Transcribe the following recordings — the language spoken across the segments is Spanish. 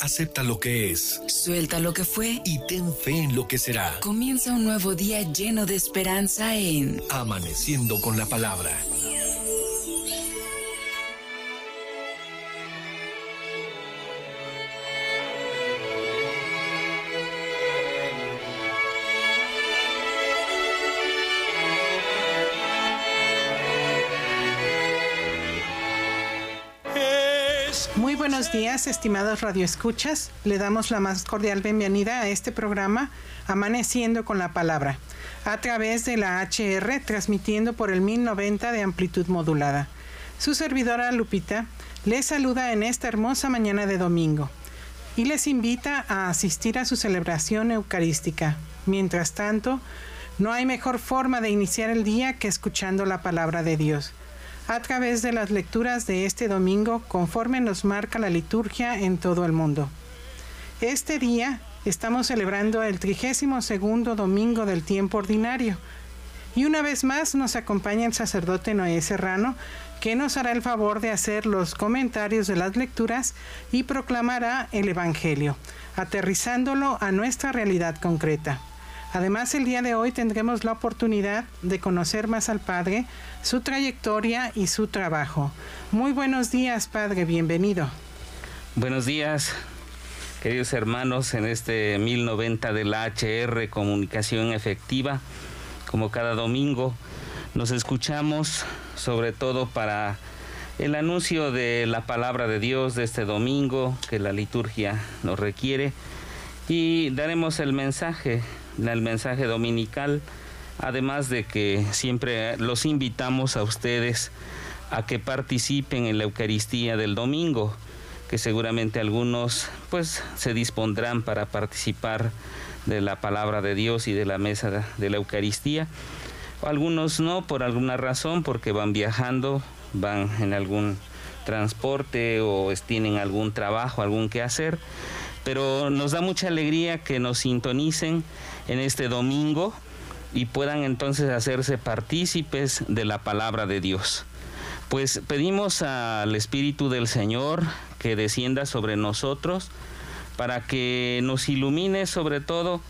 Acepta lo que es. Suelta lo que fue. Y ten fe en lo que será. Comienza un nuevo día lleno de esperanza en Amaneciendo con la Palabra. Muy buenos días, estimados radioescuchas. Le damos la más cordial bienvenida a este programa Amaneciendo con la Palabra, a través de la HR, transmitiendo por el 1090 de amplitud modulada. Su servidora Lupita les saluda en esta hermosa mañana de domingo y les invita a asistir a su celebración eucarística. Mientras tanto, no hay mejor forma de iniciar el día que escuchando la palabra de Dios, a través de las lecturas de este domingo, conforme nos marca la liturgia en todo el mundo. Este día estamos celebrando el 32º domingo del tiempo ordinario, y una vez más nos acompaña el sacerdote Noé Serrano, que nos hará el favor de hacer los comentarios de las lecturas y proclamará el Evangelio, aterrizándolo a nuestra realidad concreta. Además, el día de hoy tendremos la oportunidad de conocer más al Padre, su trayectoria y su trabajo. Muy buenos días, Padre, bienvenido. Buenos días, queridos hermanos, en este 1090 de la HR, Comunicación Efectiva. Como cada domingo, nos escuchamos sobre todo para el anuncio de la palabra de Dios de este domingo, que la liturgia nos requiere, y daremos el mensaje dominical, además de que siempre los invitamos a ustedes a que participen en la Eucaristía del domingo, que seguramente algunos pues se dispondrán para participar de la palabra de Dios y de la mesa de la Eucaristía. Algunos no, por alguna razón, porque van viajando, van en algún transporte o tienen algún trabajo, algún quehacer. Pero nos da mucha alegría que nos sintonicen en este domingo y puedan entonces hacerse partícipes de la palabra de Dios. Pues pedimos al Espíritu del Señor que descienda sobre nosotros para que nos ilumine sobre todo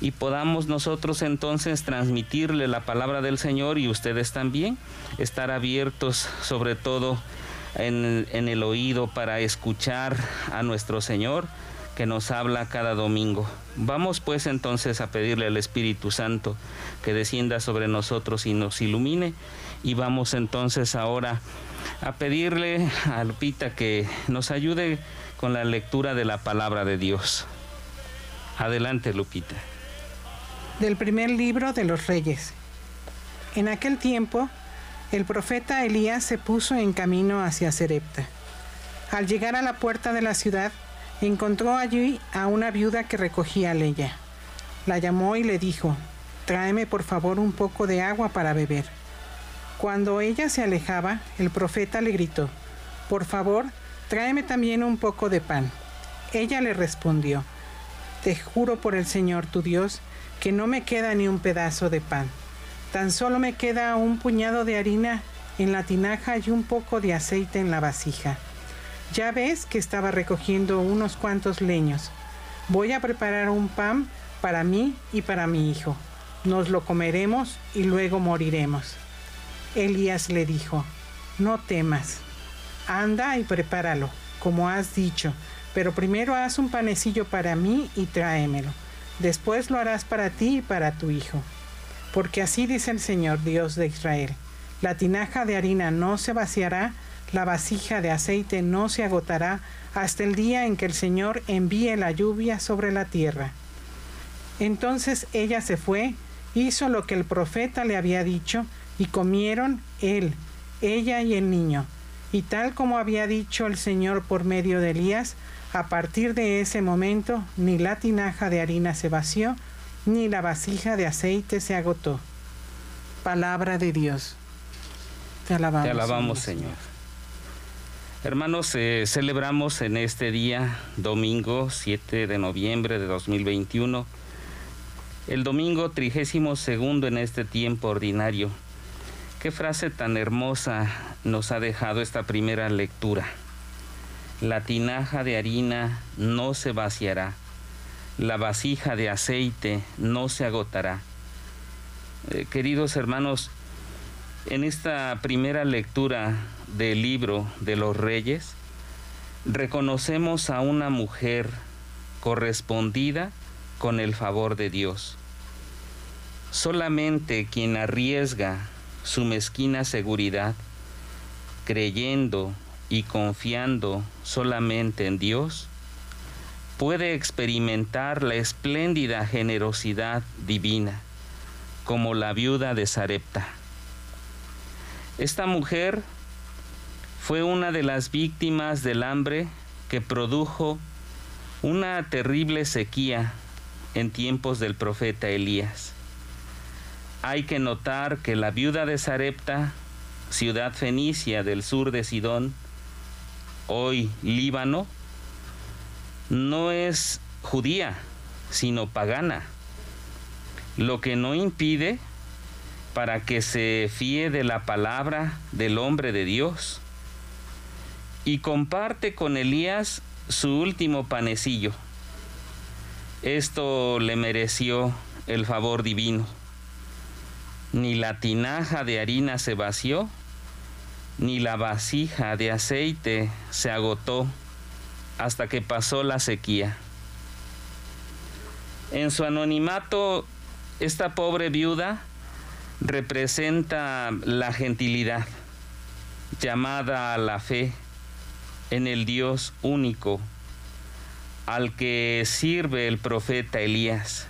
y podamos nosotros entonces transmitirle la palabra del Señor, y ustedes también estar abiertos sobre todo en el oído para escuchar a nuestro Señor, que nos habla cada domingo. Vamos pues entonces a pedirle al Espíritu Santo que descienda sobre nosotros y nos ilumine, y vamos entonces ahora a pedirle a Lupita que nos ayude con la lectura de la palabra de Dios. Adelante, Lupita. Del primer libro de los Reyes. En aquel tiempo, el profeta Elías se puso en camino hacia Sarepta. Al llegar a la puerta de la ciudad, encontró allí a una viuda que recogía leña. La llamó y le dijo: tráeme por favor un poco de agua para beber. Cuando ella se alejaba, el profeta le gritó: por favor, tráeme también un poco de pan. Ella le respondió: te juro por el Señor tu Dios que no me queda ni un pedazo de pan. Tan solo me queda un puñado de harina en la tinaja y un poco de aceite en la vasija. Ya ves que estaba recogiendo unos cuantos leños. Voy a preparar un pan para mí y para mi hijo. Nos lo comeremos y luego moriremos. Elías le dijo: no temas. Anda y prepáralo, como has dicho, pero primero haz un panecillo para mí y tráemelo. Después lo harás para ti y para tu hijo. Porque así dice el Señor Dios de Israel: la tinaja de harina no se vaciará, la vasija de aceite no se agotará hasta el día en que el Señor envíe la lluvia sobre la tierra. Entonces ella se fue, hizo lo que el profeta le había dicho, y comieron él, ella y el niño. Y tal como había dicho el Señor por medio de Elías, a partir de ese momento ni la tinaja de harina se vació, ni la vasija de aceite se agotó. Palabra de Dios. Te alabamos, Señor. Hermanos, celebramos en este día, domingo 7 de noviembre de 2021, el domingo 32º en este tiempo ordinario. Qué frase tan hermosa nos ha dejado esta primera lectura. La tinaja de harina no se vaciará, la vasija de aceite no se agotará. Queridos hermanos, en esta primera lectura del libro de los Reyes, reconocemos a una mujer correspondida con el favor de Dios. Solamente quien arriesga su mezquina seguridad, creyendo y confiando solamente en Dios, puede experimentar la espléndida generosidad divina, como la viuda de Sarepta. Esta mujer fue una de las víctimas del hambre que produjo una terrible sequía en tiempos del profeta Elías. Hay que notar que la viuda de Sarepta, ciudad fenicia del sur de Sidón, hoy Líbano, no es judía, sino pagana, lo que no impide para que se fíe de la palabra del hombre de Dios. Y comparte con Elías su último panecillo. Esto le mereció el favor divino. Ni la tinaja de harina se vació, ni la vasija de aceite se agotó hasta que pasó la sequía. En su anonimato, esta pobre viuda representa la gentilidad, llamada a la fe en el Dios único, al que sirve el profeta Elías.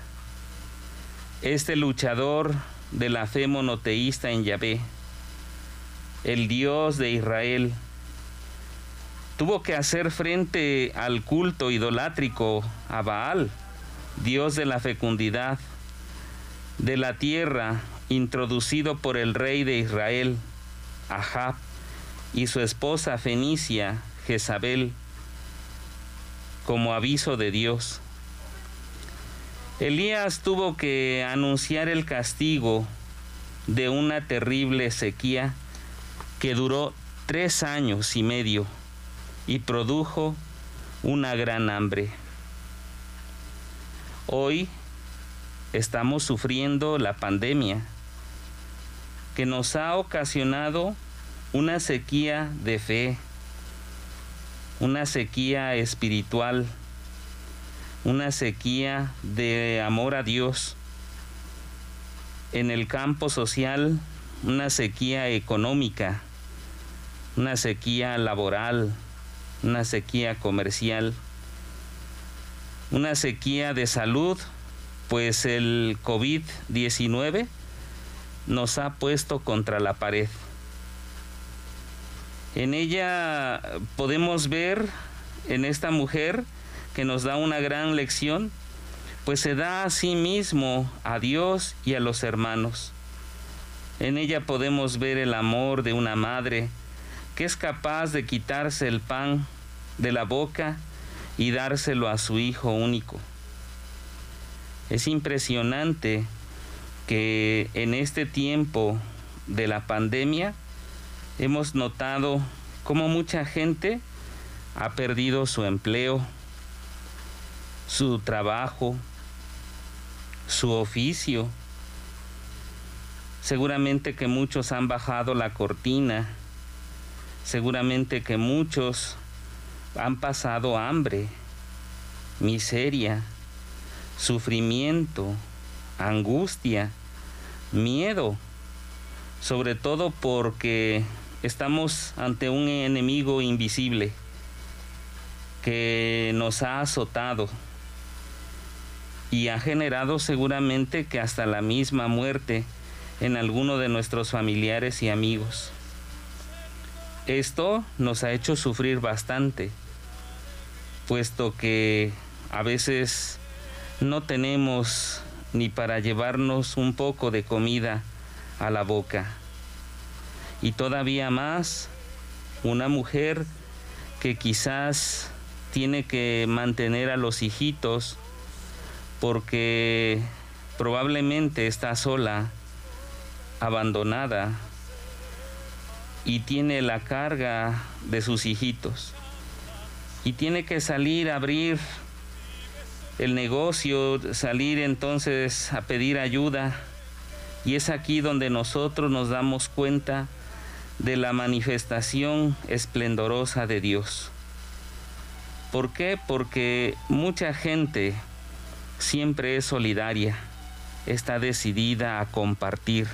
Este luchador de la fe monoteísta en Yahvé, el Dios de Israel, tuvo que hacer frente al culto idolátrico a Baal, Dios de la fecundidad, de la tierra, introducido por el rey de Israel, Ahab, y su esposa fenicia, Jezabel, como aviso de Dios. Elías tuvo que anunciar el castigo de una terrible sequía que duró 3 años y medio y produjo una gran hambre. Hoy estamos sufriendo la pandemia que nos ha ocasionado una sequía de fe, una sequía espiritual, una sequía de amor a Dios. En el campo social, una sequía económica, una sequía laboral, una sequía comercial, una sequía de salud, pues el COVID-19 nos ha puesto contra la pared. En ella podemos ver, en esta mujer, que nos da una gran lección, pues se da a sí mismo, a Dios y a los hermanos. En ella podemos ver el amor de una madre que es capaz de quitarse el pan de la boca y dárselo a su hijo único. Es impresionante que en este tiempo de la pandemia hemos notado cómo mucha gente ha perdido su empleo, su trabajo, su oficio. Seguramente que muchos han bajado la cortina, seguramente que muchos han pasado hambre, miseria, sufrimiento, angustia, miedo, sobre todo porque estamos ante un enemigo invisible que nos ha azotado y ha generado seguramente que hasta la misma muerte en alguno de nuestros familiares y amigos. Esto nos ha hecho sufrir bastante, puesto que a veces no tenemos ni para llevarnos un poco de comida a la boca. Y todavía más, una mujer que quizás tiene que mantener a los hijitos porque probablemente está sola, abandonada, y tiene la carga de sus hijitos. y tiene que salir a abrir el negocio, salir entonces a pedir ayuda. Y es aquí donde nosotros nos damos cuenta de la manifestación esplendorosa de Dios. ¿Por qué? Porque mucha gente siempre es solidaria, está decidida a compartir,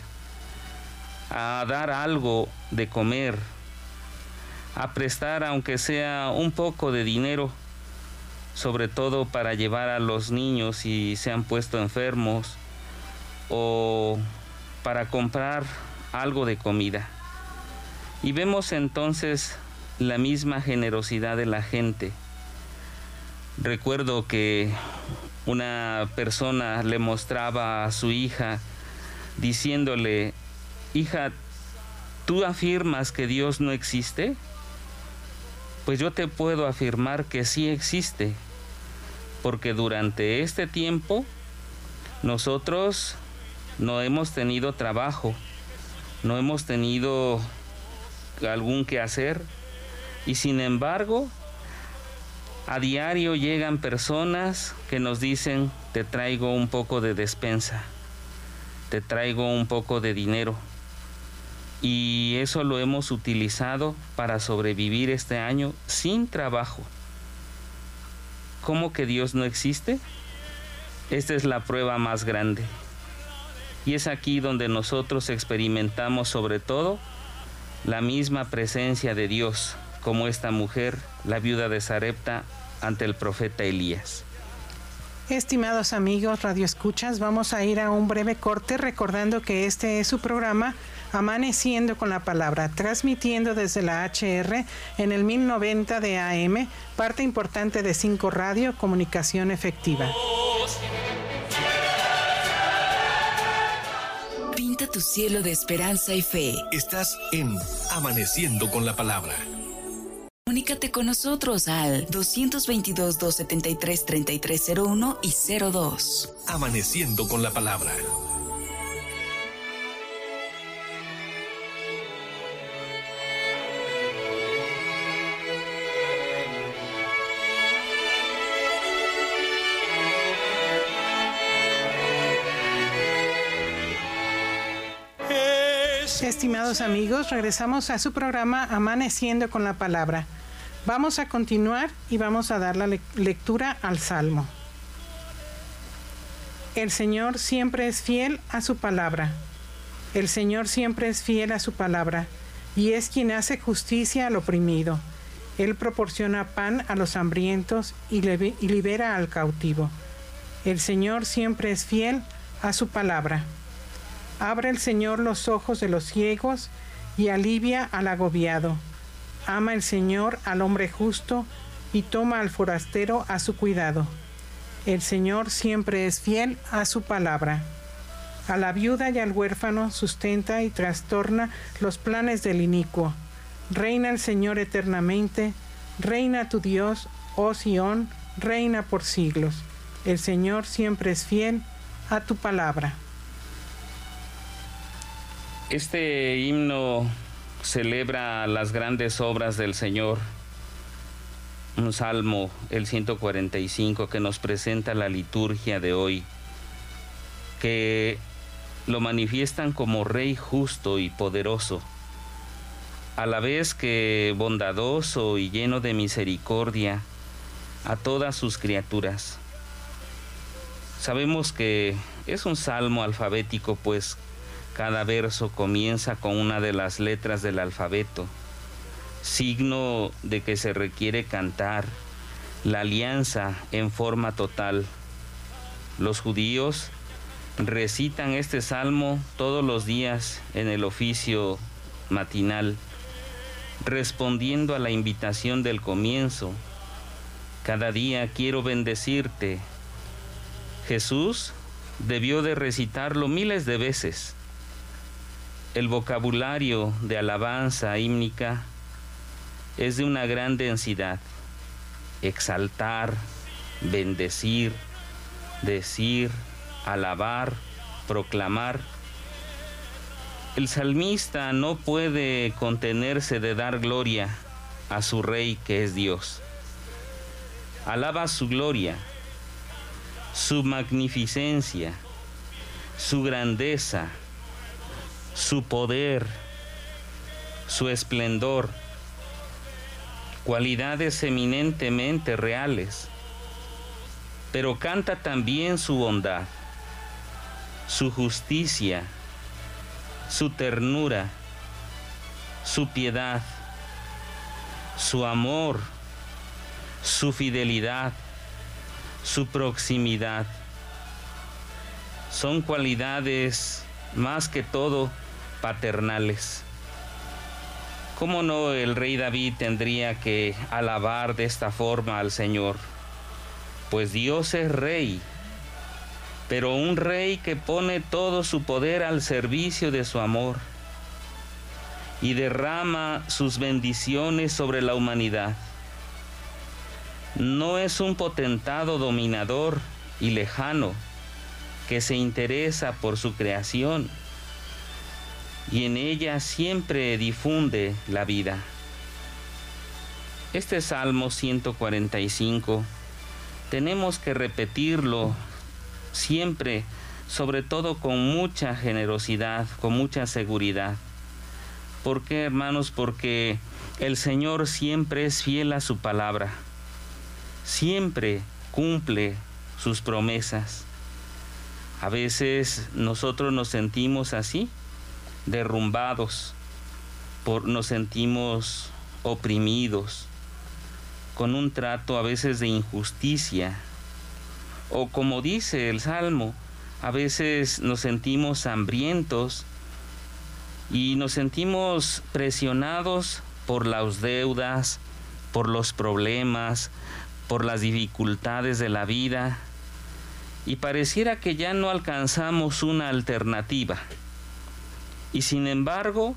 a dar algo de comer, a prestar aunque sea un poco de dinero, sobre todo para llevar a los niños si se han puesto enfermos, o para comprar algo de comida. Y vemos entonces la misma generosidad de la gente. Recuerdo que una persona le mostraba a su hija diciéndole: hija, ¿tú afirmas que Dios no existe? Pues yo te puedo afirmar que sí existe, porque durante este tiempo nosotros no hemos tenido trabajo, no hemos tenido algún quehacer, y sin embargo, a diario llegan personas que nos dicen: te traigo un poco de despensa, te traigo un poco de dinero. Y eso lo hemos utilizado para sobrevivir este año sin trabajo. ¿Cómo que Dios no existe? Esta es la prueba más grande. Y es aquí donde nosotros experimentamos sobre todo la misma presencia de Dios, como esta mujer, la viuda de Sarepta, ante el profeta Elías. Estimados amigos radioescuchas, vamos a ir a un breve corte, recordando que este es su programa Amaneciendo con la Palabra, transmitiendo desde la HR en el 1090 de AM, parte importante de Cinco Radio, comunicación efectiva. Pinta tu cielo de esperanza y fe. Estás en Amaneciendo con la Palabra. Comunícate con nosotros al 222-273-3301 y 02. Amaneciendo con la Palabra. Estimados amigos, regresamos a su programa Amaneciendo con la Palabra. Vamos a continuar y vamos a dar la lectura al Salmo. El Señor siempre es fiel a su palabra. El Señor siempre es fiel a su palabra, y es quien hace justicia al oprimido. Él proporciona pan a los hambrientos y libera al cautivo. El Señor siempre es fiel a su palabra. Abre el Señor los ojos de los ciegos y alivia al agobiado. Ama el Señor al hombre justo y toma al forastero a su cuidado. El Señor siempre es fiel a su palabra. A la viuda y al huérfano sustenta y trastorna los planes del inicuo. Reina el Señor eternamente, reina tu Dios, oh Sión, reina por siglos. El Señor siempre es fiel a tu palabra. Este himno celebra las grandes obras del Señor. Un salmo, el 145, que nos presenta la liturgia de hoy, que lo manifiestan como Rey justo y poderoso, a la vez que bondadoso y lleno de misericordia a todas sus criaturas. Sabemos que es un salmo alfabético, pues cada verso comienza con una de las letras del alfabeto, signo de que se requiere cantar la alianza en forma total. Los judíos recitan este salmo todos los días en el oficio matinal, respondiendo a la invitación del comienzo. Cada día quiero bendecirte. Jesús debió de recitarlo miles de veces. El vocabulario de alabanza hímnica es de una gran densidad: exaltar, bendecir, decir, alabar, proclamar. El salmista no puede contenerse de dar gloria a su Rey, que es Dios. Alaba su gloria, su magnificencia, su grandeza, su poder, su esplendor, cualidades eminentemente reales, pero canta también su bondad, su justicia, su ternura, su piedad, su amor, su fidelidad, su proximidad. Son cualidades más que todo paternales. ¿Cómo no el rey David tendría que alabar de esta forma al Señor? Pues Dios es rey, pero un rey que pone todo su poder al servicio de su amor y derrama sus bendiciones sobre la humanidad. No es un potentado dominador y lejano que se interesa por su creación y en ella siempre difunde la vida. Este Salmo 145 tenemos que repetirlo siempre, sobre todo con mucha generosidad, con mucha seguridad. ¿Por qué, hermanos? Porque el Señor siempre es fiel a su palabra. Siempre cumple sus promesas. A veces nosotros nos sentimos así, derrumbados, nos sentimos oprimidos, con un trato a veces de injusticia. O como dice el Salmo, a veces nos sentimos hambrientos y nos sentimos presionados por las deudas, por los problemas, por las dificultades de la vida, y pareciera que ya no alcanzamos una alternativa. Y sin embargo,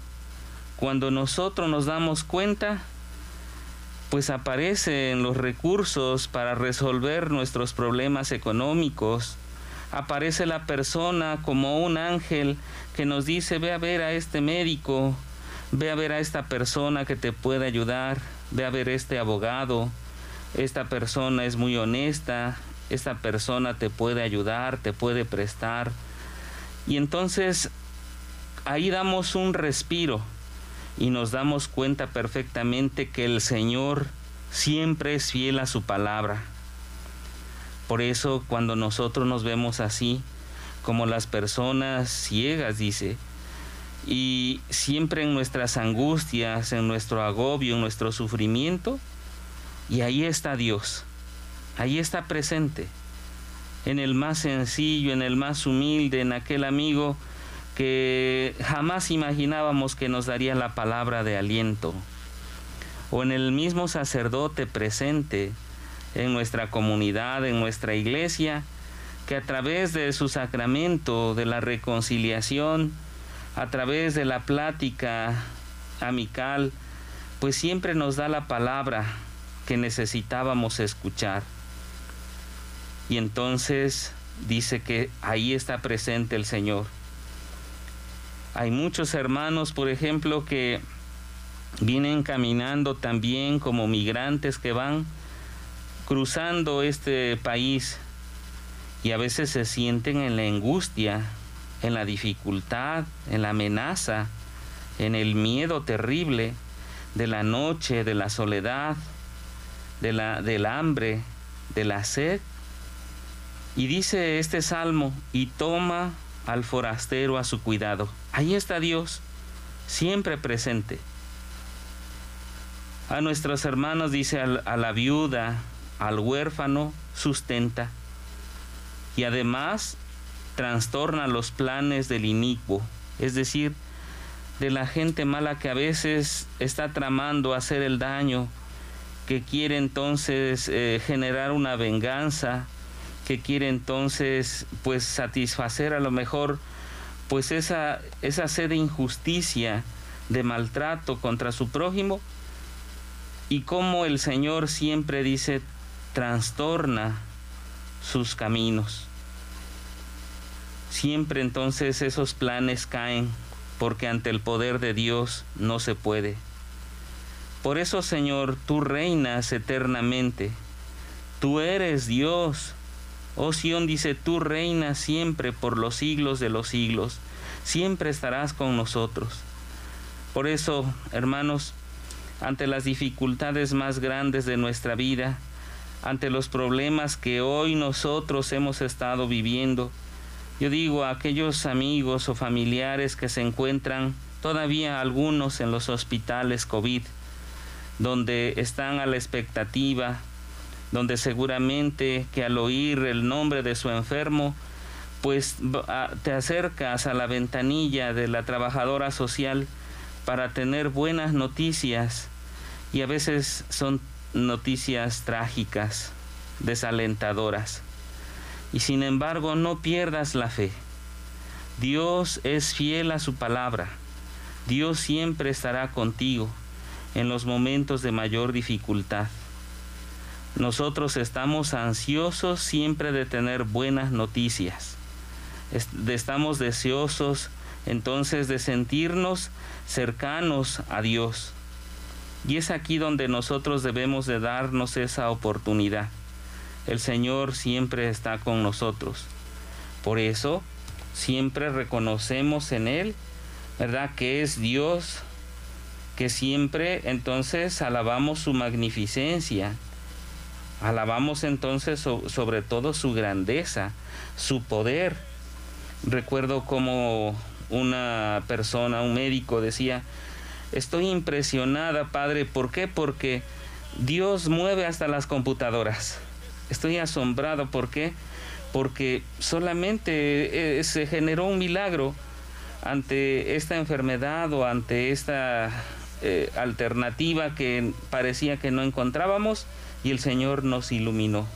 cuando nosotros nos damos cuenta, pues aparecen los recursos para resolver nuestros problemas económicos. Aparece la persona como un ángel que nos dice: ve a ver a este médico, ve a ver a esta persona que te puede ayudar, ve a ver a este abogado. Esta persona es muy honesta, esta persona te puede ayudar, te puede prestar. Y entonces ahí damos un respiro y nos damos cuenta perfectamente que el Señor siempre es fiel a su palabra. Por eso cuando nosotros nos vemos así, como las personas ciegas, dice, y siempre en nuestras angustias, en nuestro agobio, en nuestro sufrimiento, y ahí está Dios, ahí está presente, en el más sencillo, en el más humilde, en aquel amigo que jamás imaginábamos que nos daría la palabra de aliento, o en el mismo sacerdote presente en nuestra comunidad, en nuestra iglesia, que a través de su sacramento, de la reconciliación, a través de la plática amical, pues siempre nos da la palabra que necesitábamos escuchar. Y entonces dice que ahí está presente el Señor. Hay muchos hermanos, por ejemplo, que vienen caminando también como migrantes, que van cruzando este país, y a veces se sienten en la angustia, en la dificultad, en la amenaza, en el miedo terrible de la noche, de la soledad, del hambre, de la sed. Y dice este salmo: y toma al forastero a su cuidado. Ahí está Dios, siempre presente. A nuestros hermanos dice: a la viuda, al huérfano sustenta, y además trastorna los planes del inicuo, es decir, de la gente mala que a veces está tramando hacer el daño, que quiere entonces generar una venganza, que quiere entonces pues satisfacer a lo mejor pues esa sed de injusticia, de maltrato contra su prójimo. Y como el Señor siempre dice, trastorna sus caminos. Siempre entonces esos planes caen, porque ante el poder de Dios no se puede. Por eso, Señor, tú reinas eternamente. Tú eres Dios. Oh Sión, dice, tú reinas siempre por los siglos de los siglos. Siempre estarás con nosotros. Por eso, hermanos, ante las dificultades más grandes de nuestra vida, ante los problemas que hoy nosotros hemos estado viviendo, yo digo a aquellos amigos o familiares que se encuentran todavía algunos en los hospitales COVID, donde están a la expectativa, donde seguramente que al oír el nombre de su enfermo, pues te acercas a la ventanilla de la trabajadora social para tener buenas noticias, y a veces son noticias trágicas, desalentadoras. Y sin embargo, no pierdas la fe. Dios es fiel a su palabra. Dios siempre estará contigo en los momentos de mayor dificultad. Nosotros estamos ansiosos siempre de tener buenas noticias. Estamos deseosos entonces de sentirnos cercanos a Dios. Y es aquí donde nosotros debemos de darnos esa oportunidad. El Señor siempre está con nosotros. Por eso siempre reconocemos en Él, ¿verdad?, que es Dios, que siempre entonces alabamos su magnificencia. Alabamos entonces sobre todo su grandeza, su poder. Recuerdo como una persona, un médico, decía: estoy impresionada, padre. ¿Por qué? Porque Dios mueve hasta las computadoras. Estoy asombrado. ¿Por qué? Porque solamente se generó un milagro ante esta enfermedad o ante esta alternativa que parecía que no encontrábamos. Y el Señor nos iluminó.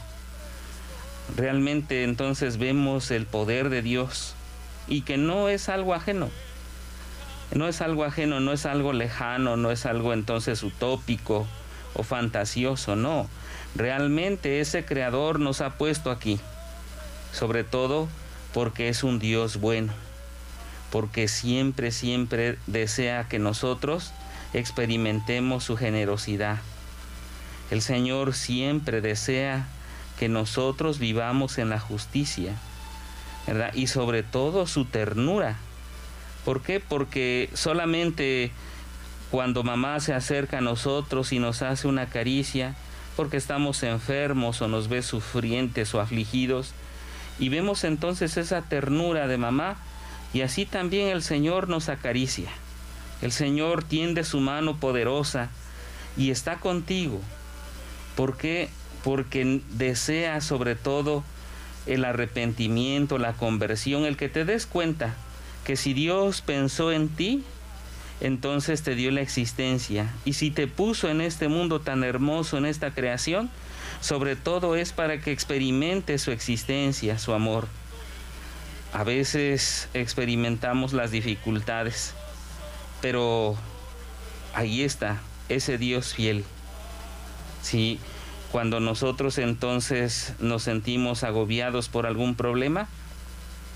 Realmente entonces vemos el poder de Dios, y que no es algo ajeno. No es algo ajeno, no es algo lejano, no es algo entonces utópico o fantasioso, no. Realmente ese Creador nos ha puesto aquí, sobre todo porque es un Dios bueno, porque siempre, siempre desea que nosotros experimentemos su generosidad. El Señor siempre desea que nosotros vivamos en la justicia, ¿verdad? Y sobre todo su ternura. ¿Por qué? Porque solamente cuando mamá se acerca a nosotros y nos hace una caricia, porque estamos enfermos o nos ve sufrientes o afligidos, y vemos entonces esa ternura de mamá, y así también el Señor nos acaricia. El Señor tiende su mano poderosa y está contigo. ¿Por qué? Porque desea sobre todo el arrepentimiento, la conversión, el que te des cuenta que si Dios pensó en ti, entonces te dio la existencia. Y si te puso en este mundo tan hermoso, en esta creación, sobre todo es para que experimentes su existencia, su amor. A veces experimentamos las dificultades, pero ahí está ese Dios fiel. Sí, cuando nosotros entonces nos sentimos agobiados por algún problema,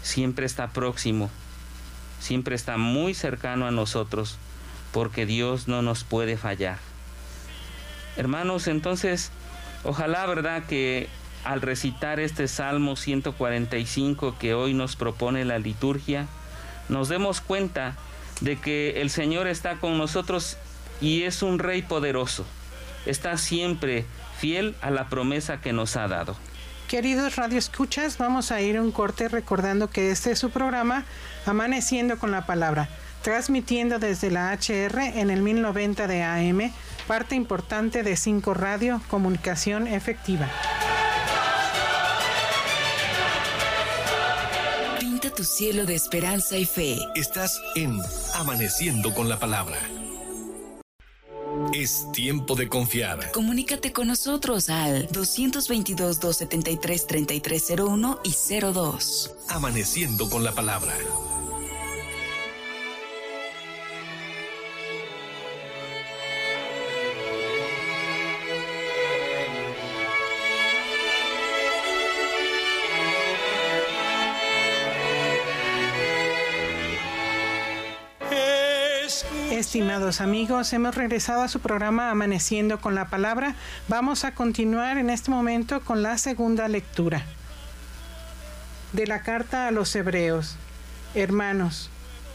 siempre está próximo, siempre está muy cercano a nosotros, porque Dios no nos puede fallar. Hermanos, entonces, ojalá, ¿verdad?, que al recitar este Salmo 145 que hoy nos propone la liturgia, nos demos cuenta de que el Señor está con nosotros y es un Rey poderoso. Está siempre fiel a la promesa que nos ha dado. Queridos radioescuchas, vamos a ir a un corte recordando que este es su programa Amaneciendo con la Palabra, transmitiendo desde la HR en el 1090 de AM, parte importante de Cinco Radio, comunicación efectiva. Pinta tu cielo de esperanza y fe. Estás en Amaneciendo con la Palabra. Es tiempo de confiar. Comunícate con nosotros al 222-273-3301 y 02. Amaneciendo con la Palabra. Estimados amigos, hemos regresado a su programa Amaneciendo con la Palabra. Vamos a continuar en este momento con la segunda lectura de la carta a los Hebreos. Hermanos,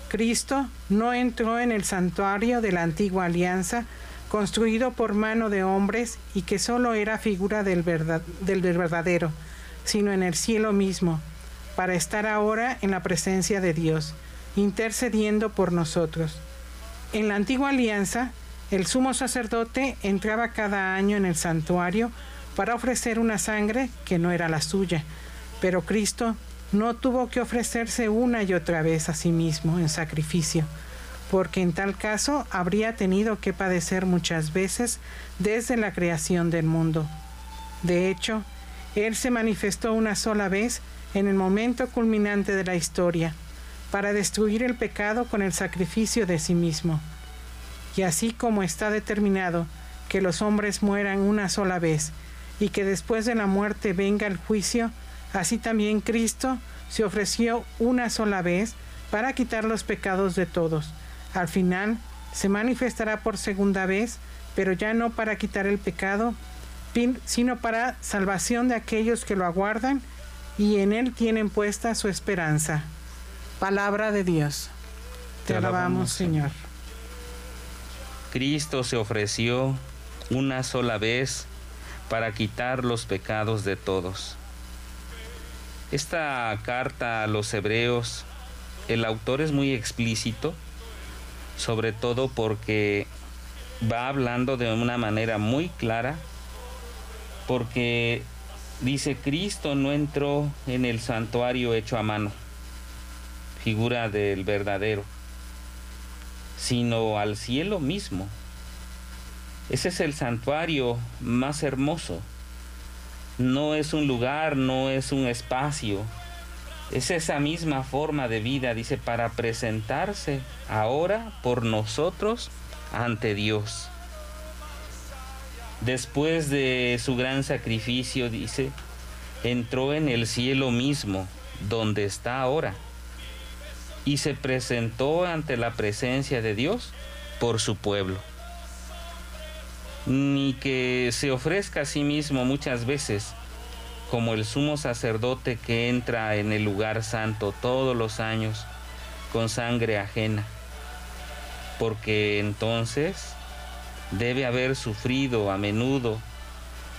Cristo no entró en el santuario de la antigua alianza, construido por mano de hombres y que solo era figura del verdadero, sino en el cielo mismo, para estar ahora en la presencia de Dios, intercediendo por nosotros. En la antigua alianza, el sumo sacerdote entraba cada año en el santuario para ofrecer una sangre que no era la suya, pero Cristo no tuvo que ofrecerse una y otra vez a sí mismo en sacrificio, porque en tal caso habría tenido que padecer muchas veces desde la creación del mundo. De hecho, Él se manifestó una sola vez en el momento culminante de la historia, para destruir el pecado con el sacrificio de sí mismo. Y así como está determinado que los hombres mueran una sola vez, y que después de la muerte venga el juicio, así también Cristo se ofreció una sola vez para quitar los pecados de todos. Al final se manifestará por segunda vez, pero ya no para quitar el pecado, sino para salvación de aquellos que lo aguardan y en Él tienen puesta su esperanza. Palabra de Dios. Te alabamos, Señor. Cristo se ofreció una sola vez para quitar los pecados de todos. Esta carta a los Hebreos, el autor es muy explícito, sobre todo porque va hablando de una manera muy clara, porque dice: Cristo no entró en el santuario hecho a mano, figura del verdadero, sino al cielo mismo. Ese es el santuario más hermoso. No es un lugar, no es un espacio. Es esa misma forma de vida, dice, para presentarse ahora por nosotros ante Dios. Después de su gran sacrificio, dice, entró en el cielo mismo, donde está ahora, y se presentó ante la presencia de Dios por su pueblo. Ni que se ofrezca a sí mismo muchas veces, como el sumo sacerdote que entra en el lugar santo todos los años con sangre ajena, porque entonces debe haber sufrido a menudo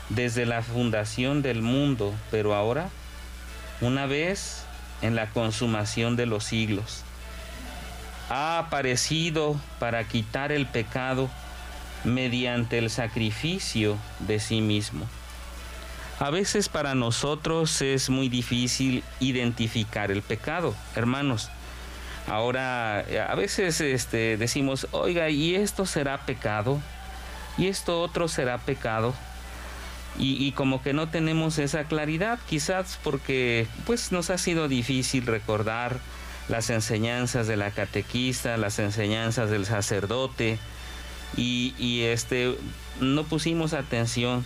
desde la fundación del mundo, pero ahora, una vez en la consumación de los siglos, ha aparecido para quitar el pecado mediante el sacrificio de sí mismo. A veces para nosotros es muy difícil identificar el pecado, hermanos. Ahora, a veces decimos, oiga, ¿y esto será pecado? ¿Y esto otro será pecado? Y como que no tenemos esa claridad, quizás porque pues nos ha sido difícil recordar las enseñanzas de la catequista, las enseñanzas del sacerdote, y no pusimos atención.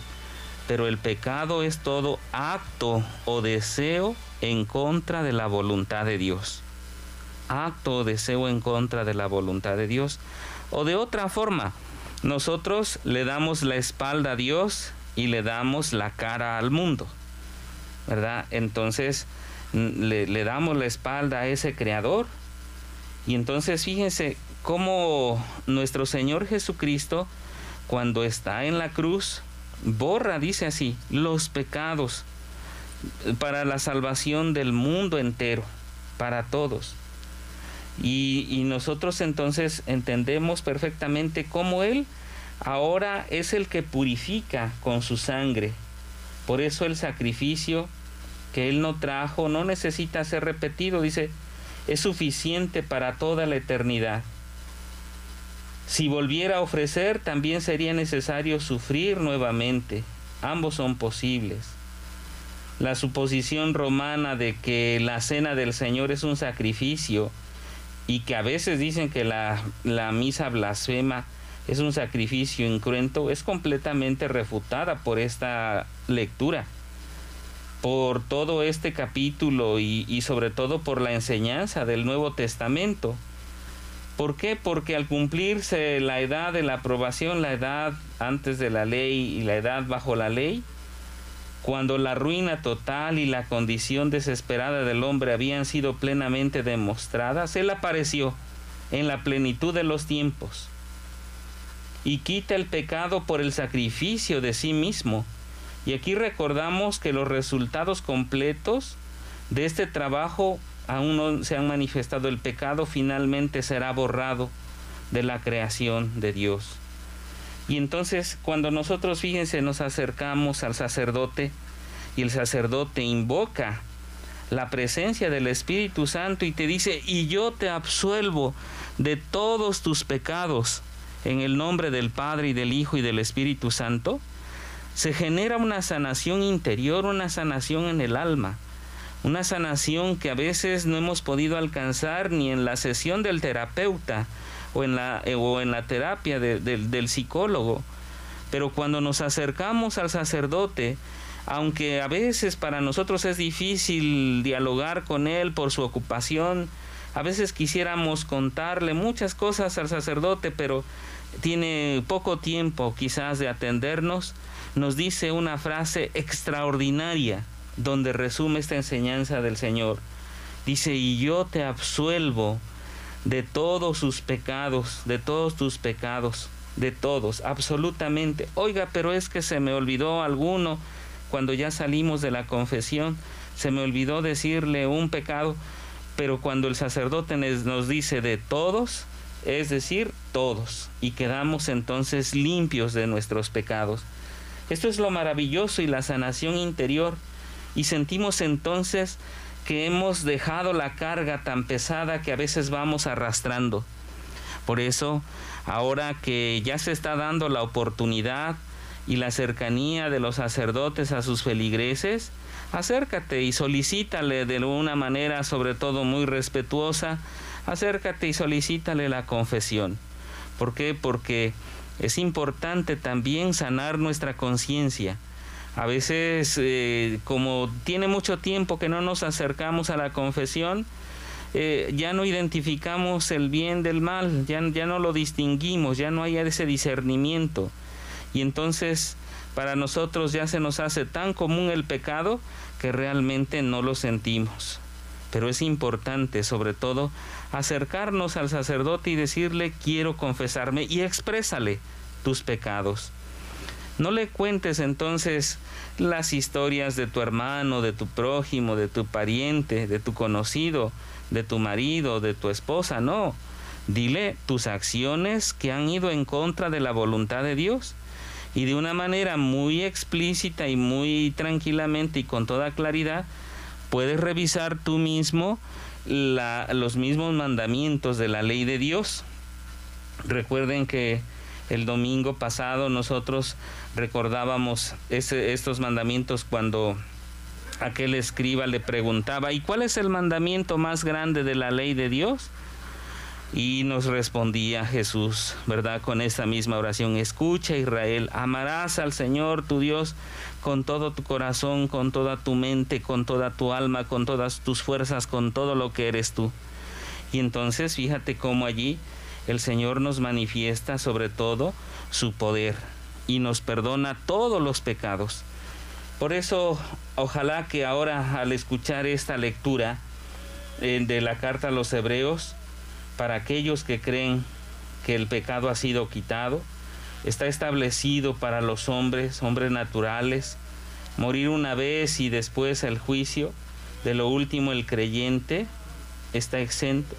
Pero el pecado es todo acto o deseo en contra de la voluntad de Dios. Acto o deseo en contra de la voluntad de Dios. O de otra forma, nosotros le damos la espalda a Dios y le damos la cara al mundo, ¿verdad? Entonces, le damos la espalda a ese Creador. Y entonces, fíjense cómo nuestro Señor Jesucristo, cuando está en la cruz, borra, dice así, los pecados para la salvación del mundo entero, para todos. Y nosotros entonces entendemos perfectamente cómo Él ahora es el que purifica con su sangre. Por eso el sacrificio que Él no trajo no necesita ser repetido, dice, es suficiente para toda la eternidad. Si volviera a ofrecer, también sería necesario sufrir nuevamente. Ambos son posibles. La suposición romana de que la cena del Señor es un sacrificio, y que a veces dicen que la misa blasfema es un sacrificio incruento, es completamente refutada por esta lectura, por todo este capítulo y sobre todo por la enseñanza del Nuevo Testamento. ¿Por qué? Porque al cumplirse la edad de la aprobación, la edad antes de la ley y la edad bajo la ley, cuando la ruina total y la condición desesperada del hombre habían sido plenamente demostradas, Él apareció en la plenitud de los tiempos y quita el pecado por el sacrificio de sí mismo. Y aquí recordamos que los resultados completos de este trabajo aún no se han manifestado. El pecado finalmente será borrado de la creación de Dios. Y entonces cuando nosotros, fíjense, nos acercamos al sacerdote y el sacerdote invoca la presencia del Espíritu Santo y te dice: y yo te absuelvo de todos tus pecados en el nombre del Padre y del Hijo y del Espíritu Santo, se genera una sanación interior, una sanación en el alma, una sanación que a veces no hemos podido alcanzar ni en la sesión del terapeuta o en la terapia del psicólogo. Pero cuando nos acercamos al sacerdote, aunque a veces para nosotros es difícil dialogar con él por su ocupación, a veces quisiéramos contarle muchas cosas al sacerdote, pero tiene poco tiempo quizás de atendernos, nos dice una frase extraordinaria donde resume esta enseñanza del Señor. Dice: y yo te absuelvo de todos sus pecados, de todos tus pecados, de todos, absolutamente. Oiga, pero es que se me olvidó alguno. Cuando ya salimos de la confesión, se me olvidó decirle un pecado. Pero cuando el sacerdote nos dice de todos, es decir, todos, y quedamos entonces limpios de nuestros pecados. Esto es lo maravilloso y la sanación interior. Y sentimos entonces que hemos dejado la carga tan pesada que a veces vamos arrastrando. Por eso, ahora que ya se está dando la oportunidad y la cercanía de los sacerdotes a sus feligreses, acércate y solicítale de una manera sobre todo muy respetuosa, acércate y solicítale la confesión. ¿Por qué? Porque es importante también sanar nuestra conciencia. A veces, como tiene mucho tiempo que no nos acercamos a la confesión, ya no identificamos el bien del mal, ya no lo distinguimos, ya no hay ese discernimiento. Y entonces, para nosotros ya se nos hace tan común el pecado que realmente no lo sentimos. Pero es importante, sobre todo, acercarnos al sacerdote y decirle: quiero confesarme, y exprésale tus pecados. No le cuentes entonces las historias de tu hermano, de tu prójimo, de tu pariente, de tu conocido, de tu marido, de tu esposa, no. Dile tus acciones que han ido en contra de la voluntad de Dios. Y de una manera muy explícita y muy tranquilamente y con toda claridad, puedes revisar tú mismo los mismos mandamientos de la ley de Dios. Recuerden que el domingo pasado nosotros recordábamos estos mandamientos cuando aquel escriba le preguntaba: ¿y cuál es el mandamiento más grande de la ley de Dios? Y nos respondía Jesús, ¿verdad?, con esta misma oración: escucha, Israel, amarás al Señor tu Dios con todo tu corazón, con toda tu mente, con toda tu alma, con todas tus fuerzas, con todo lo que eres tú. Y entonces fíjate cómo allí el Señor nos manifiesta sobre todo su poder y nos perdona todos los pecados. Por eso, ojalá que ahora al escuchar esta lectura de la carta a los Hebreos, para aquellos que creen que el pecado ha sido quitado, está establecido para los hombres naturales, morir una vez y después el juicio. De lo último el creyente está exento.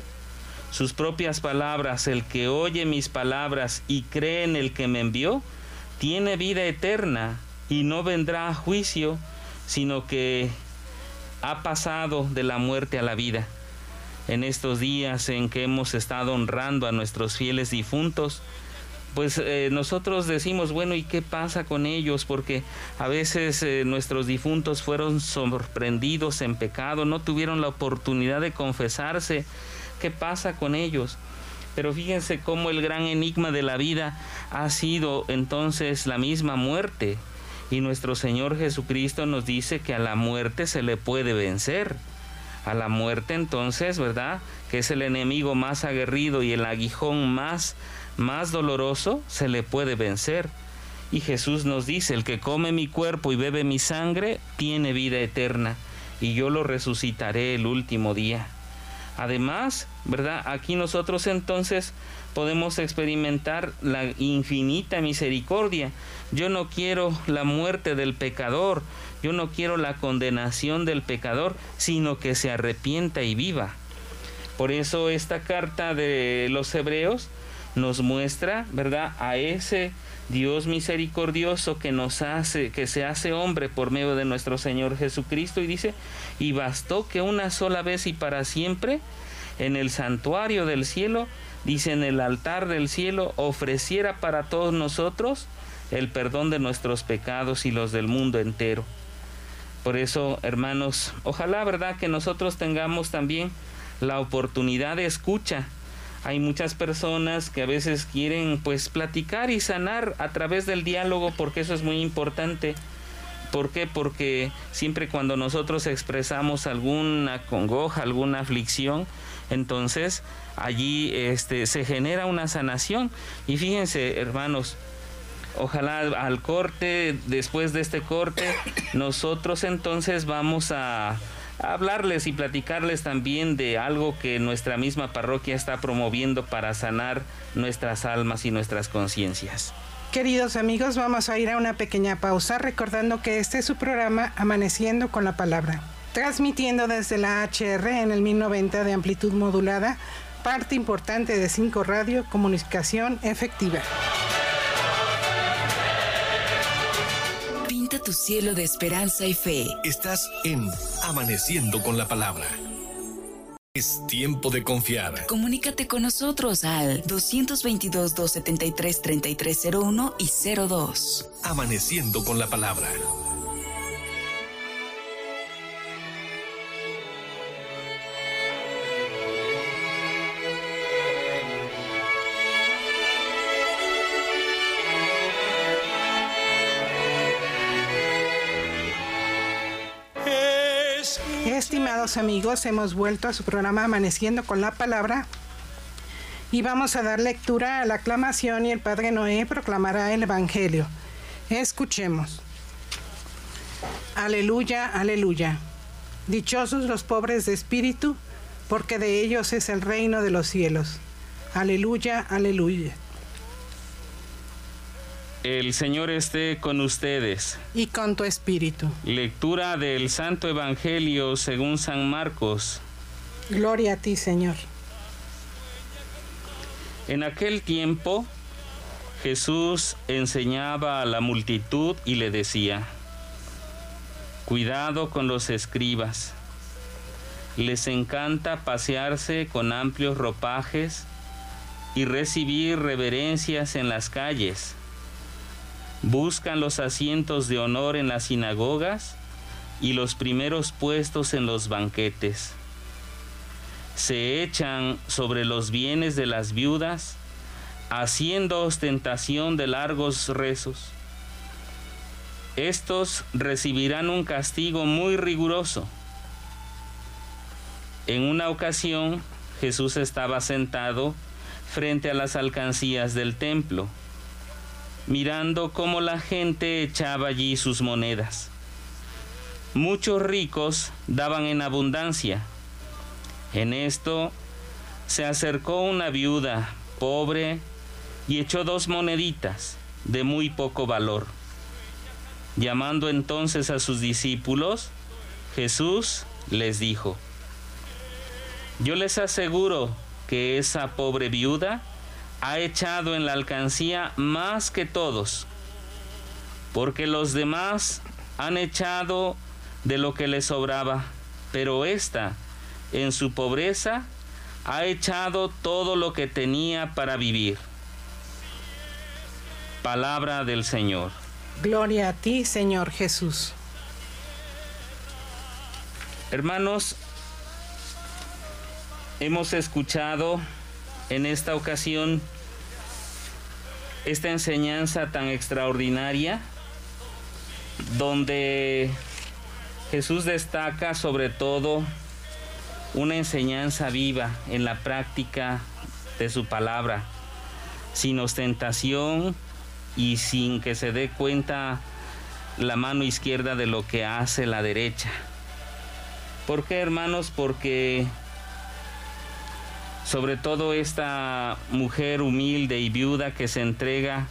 Sus propias palabras: el que oye mis palabras y cree en el que me envió, tiene vida eterna y no vendrá a juicio, sino que ha pasado de la muerte a la vida. En estos días en que hemos estado honrando a nuestros fieles difuntos, pues nosotros decimos: bueno, ¿y qué pasa con ellos? Porque a veces nuestros difuntos fueron sorprendidos en pecado, no tuvieron la oportunidad de confesarse. ¿Qué pasa con ellos? Pero fíjense cómo el gran enigma de la vida ha sido entonces la misma muerte. Y nuestro Señor Jesucristo nos dice que a la muerte se le puede vencer. a la muerte entonces, ¿verdad? Que es el enemigo más aguerrido y el aguijón más doloroso, se le puede vencer. Y Jesús nos dice, el que come mi cuerpo y bebe mi sangre, tiene vida eterna, y yo lo resucitaré el último día. Además, ¿verdad? Aquí nosotros entonces podemos experimentar la infinita misericordia. Yo no quiero la muerte del pecador, yo no quiero la condenación del pecador, sino que se arrepienta y viva. Por eso esta carta de los Hebreos nos muestra, ¿verdad?, a ese Dios misericordioso que se hace hombre por medio de nuestro Señor Jesucristo, y dice, y bastó que una sola vez y para siempre en el santuario del cielo, dice, en el altar del cielo, ofreciera para todos nosotros el perdón de nuestros pecados y los del mundo entero. Por eso, hermanos, ojalá, ¿verdad?, que nosotros tengamos también la oportunidad de escucha. Hay muchas personas que a veces quieren pues platicar y sanar a través del diálogo, porque eso es muy importante. ¿Por qué? Porque siempre cuando nosotros expresamos alguna congoja, alguna aflicción, entonces allí se genera una sanación. Y fíjense, hermanos, ojalá al corte, después de este corte, nosotros entonces vamos a hablarles y platicarles también de algo que nuestra misma parroquia está promoviendo para sanar nuestras almas y nuestras conciencias. Queridos amigos, vamos a ir a una pequeña pausa, recordando que este es su programa Amaneciendo con la Palabra, transmitiendo desde la HR en el 1090 de amplitud modulada, parte importante de Cinco Radio, comunicación efectiva. Tu cielo de esperanza y fe. Estás en Amaneciendo con la Palabra. Es tiempo de confiar. Comunícate con nosotros al 222-273-3301 y 02. Amaneciendo con la Palabra. Estimados amigos, hemos vuelto a su programa Amaneciendo con la Palabra y vamos a dar lectura a la aclamación, y el Padre Noé proclamará el Evangelio. Escuchemos. Aleluya, aleluya. Dichosos los pobres de espíritu, porque de ellos es el reino de los cielos. Aleluya, aleluya. El Señor esté con ustedes. Y con tu espíritu. Lectura del Santo Evangelio según San Marcos. Gloria a ti, Señor. En aquel tiempo, Jesús enseñaba a la multitud y le decía: cuidado con los escribas. Les encanta pasearse con amplios ropajes y recibir reverencias en las calles. Buscan los asientos de honor en las sinagogas y los primeros puestos en los banquetes. Se echan sobre los bienes de las viudas, haciendo ostentación de largos rezos. Estos recibirán un castigo muy riguroso. En una ocasión, Jesús estaba sentado frente a las alcancías del templo, mirando cómo la gente echaba allí sus monedas. Muchos ricos daban en abundancia. En esto se acercó una viuda pobre y echó dos moneditas de muy poco valor. Llamando entonces a sus discípulos, Jesús les dijo: yo les aseguro que esa pobre viuda ha echado en la alcancía más que todos, porque los demás han echado de lo que les sobraba, pero ésta, en su pobreza, ha echado todo lo que tenía para vivir. Palabra del Señor. Gloria a ti, Señor Jesús. Hermanos, hemos escuchado en esta ocasión esta enseñanza tan extraordinaria, donde Jesús destaca sobre todo una enseñanza viva en la práctica de su palabra, sin ostentación y sin que se dé cuenta la mano izquierda de lo que hace la derecha. ¿Por qué, hermanos? Porque sobre todo esta mujer humilde y viuda que se entrega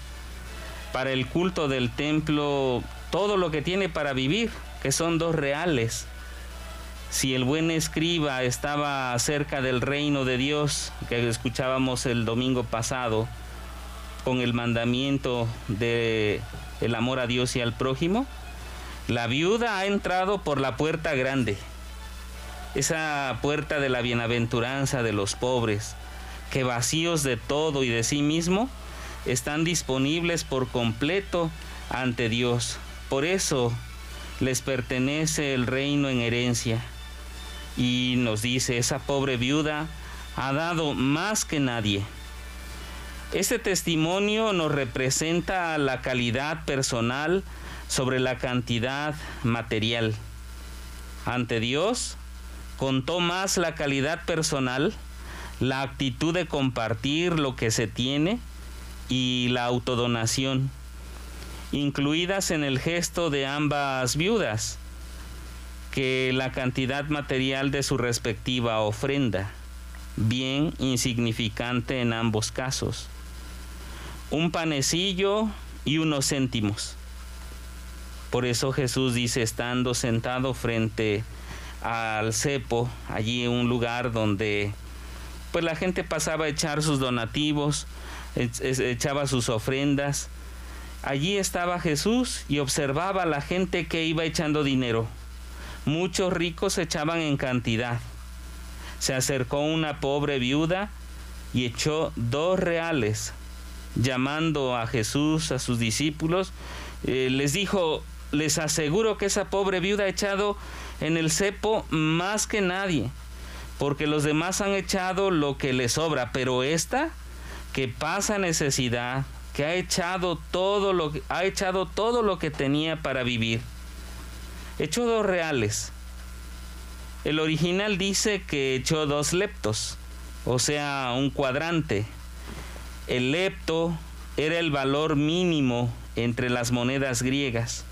para el culto del templo todo lo que tiene para vivir, que son 2 reales. Si el buen escriba estaba cerca del reino de Dios, que escuchábamos el domingo pasado, con el mandamiento del amor a Dios y al prójimo, la viuda ha entrado por la puerta grande, esa puerta de la bienaventuranza de los pobres, que vacíos de todo y de sí mismo, están disponibles por completo ante Dios. Por eso les pertenece el reino en herencia. Y nos dice, esa pobre viuda ha dado más que nadie. Este testimonio nos representa la calidad personal sobre la cantidad material. Ante Dios contó más la calidad personal, la actitud de compartir lo que se tiene y la autodonación, incluidas en el gesto de ambas viudas, que la cantidad material de su respectiva ofrenda, bien insignificante en ambos casos, un panecillo y unos céntimos. Por eso Jesús dice, estando sentado frente al cepo, allí un lugar donde pues la gente pasaba a echar sus donativos, echaba sus ofrendas, allí estaba Jesús y observaba a la gente que iba echando dinero. Muchos ricos echaban en cantidad. Se acercó una pobre viuda y echó 2 reales. Llamando a Jesús, a sus discípulos, les dijo, les aseguro que esa pobre viuda ha echado en el cepo más que nadie, porque los demás han echado lo que les sobra, pero esta, que pasa necesidad, que ha echado todo lo que tenía para vivir, echó 2 reales. El original dice que echó 2 leptos, o sea, un cuadrante. El lepto era el valor mínimo entre las monedas griegas.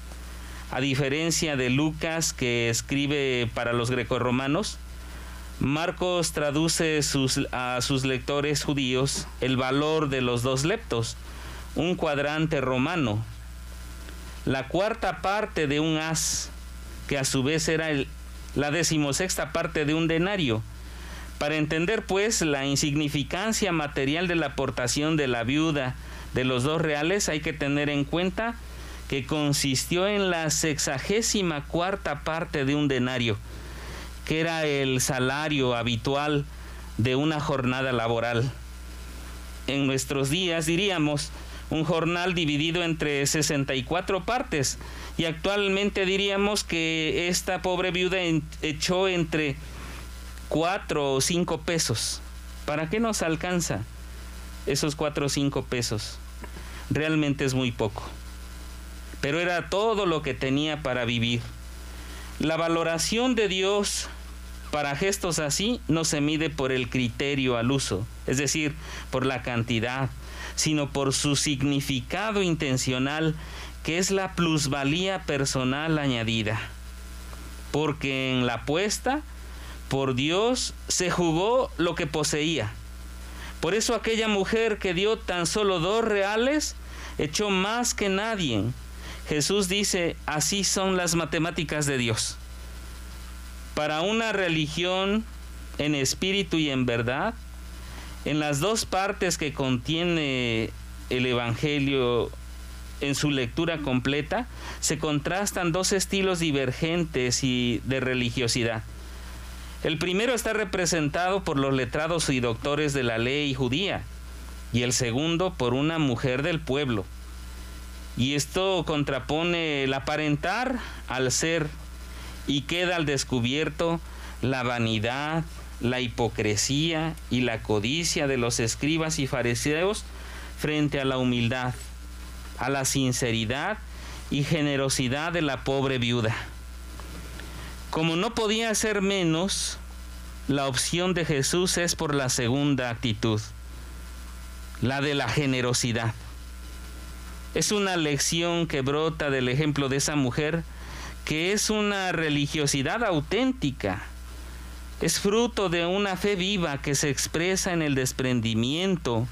A diferencia de Lucas, que escribe para los grecorromanos, Marcos traduce a sus lectores judíos el valor de los 2 leptos, un cuadrante romano, la cuarta parte de un haz, que a su vez era la 16ª parte de un denario. Para entender pues la insignificancia material de la aportación de la viuda de los 2 reales, hay que tener en cuenta que consistió en la 64ª parte de un denario, que era el salario habitual de una jornada laboral. En nuestros días diríamos un jornal dividido entre 64 partes, y actualmente diríamos que esta pobre viuda echó entre 4 o 5 pesos. ¿Para qué nos alcanza esos 4 o 5 pesos? Realmente es muy poco, pero era todo lo que tenía para vivir. La valoración de Dios para gestos así no se mide por el criterio al uso, es decir, por la cantidad, sino por su significado intencional, que es la plusvalía personal añadida. Porque en la apuesta por Dios se jugó lo que poseía. Por eso aquella mujer que dio tan solo 2 reales, echó más que nadie. Jesús dice, así son las matemáticas de Dios. Para una religión en espíritu y en verdad, en las 2 partes que contiene el Evangelio en su lectura completa, se contrastan 2 estilos divergentes y de religiosidad. El primero está representado por los letrados y doctores de la ley judía, y el segundo por una mujer del pueblo. Y esto contrapone el aparentar al ser, y queda al descubierto la vanidad, la hipocresía y la codicia de los escribas y fariseos frente a la humildad, a la sinceridad y generosidad de la pobre viuda. Como no podía ser menos, la opción de Jesús es por la segunda actitud, la de la generosidad. Es una lección que brota del ejemplo de esa mujer, que es una religiosidad auténtica. Es fruto de una fe viva que se expresa en el desprendimiento,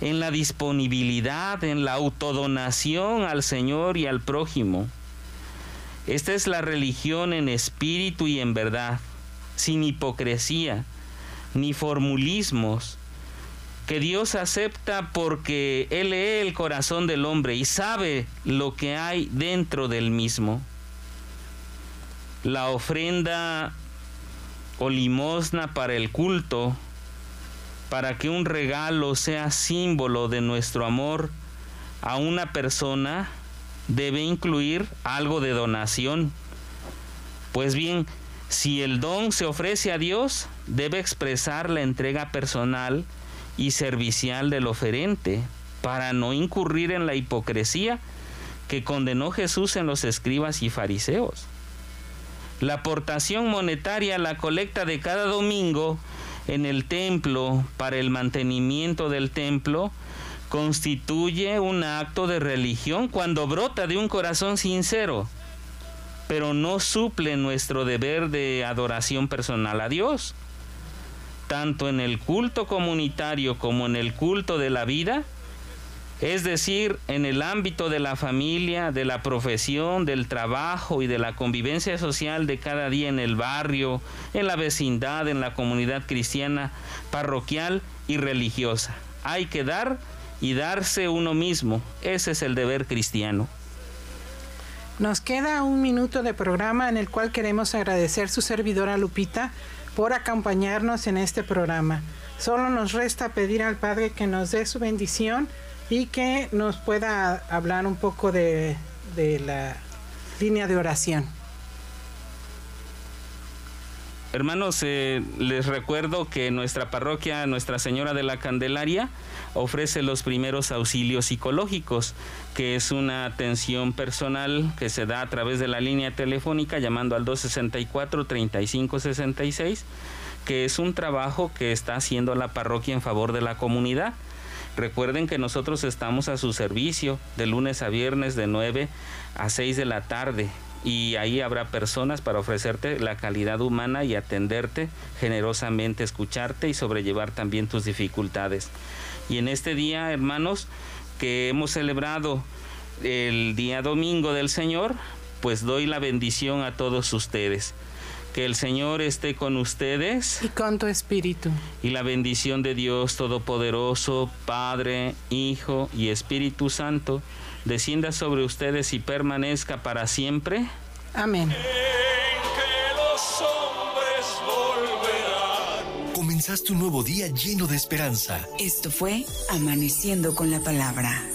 en la disponibilidad, en la autodonación al Señor y al prójimo. Esta es la religión en espíritu y en verdad, sin hipocresía ni formulismos, que Dios acepta porque Él lee el corazón del hombre y sabe lo que hay dentro del mismo. La ofrenda o limosna para el culto, para que un regalo sea símbolo de nuestro amor a una persona, debe incluir algo de donación. Pues bien, si el don se ofrece a Dios, debe expresar la entrega personal y servicial del oferente, para no incurrir en la hipocresía que condenó Jesús en los escribas y fariseos. La aportación monetaria, la colecta de cada domingo en el templo para el mantenimiento del templo, constituye un acto de religión cuando brota de un corazón sincero, pero no suple nuestro deber de adoración personal a Dios. Tanto en el culto comunitario como en el culto de la vida, es decir, en el ámbito de la familia, de la profesión, del trabajo y de la convivencia social de cada día en el barrio, en la vecindad, en la comunidad cristiana, parroquial y religiosa. Hay que dar y darse uno mismo. Ese es el deber cristiano. Nos queda un minuto de programa en el cual queremos agradecer su servidora Lupita por acompañarnos en este programa. Solo nos resta pedir al Padre que nos dé su bendición y que nos pueda hablar un poco de la línea de oración. Hermanos, les recuerdo que nuestra parroquia, Nuestra Señora de la Candelaria, ofrece los primeros auxilios psicológicos, que es una atención personal que se da a través de la línea telefónica llamando al 264-3566, que es un trabajo que está haciendo la parroquia en favor de la comunidad. Recuerden que nosotros estamos a su servicio de lunes a viernes de 9 a 6 de la tarde. Y ahí habrá personas para ofrecerte la calidad humana y atenderte generosamente, escucharte y sobrellevar también tus dificultades. Y en este día, hermanos, que hemos celebrado el día domingo del Señor, pues doy la bendición a todos ustedes. Que el Señor esté con ustedes. Y con tu espíritu. Y la bendición de Dios Todopoderoso, Padre, Hijo y Espíritu Santo, descienda sobre ustedes y permanezca para siempre. Amén. En que los hombres volverán. Comenzaste un nuevo día lleno de esperanza. Esto fue Amaneciendo con la Palabra.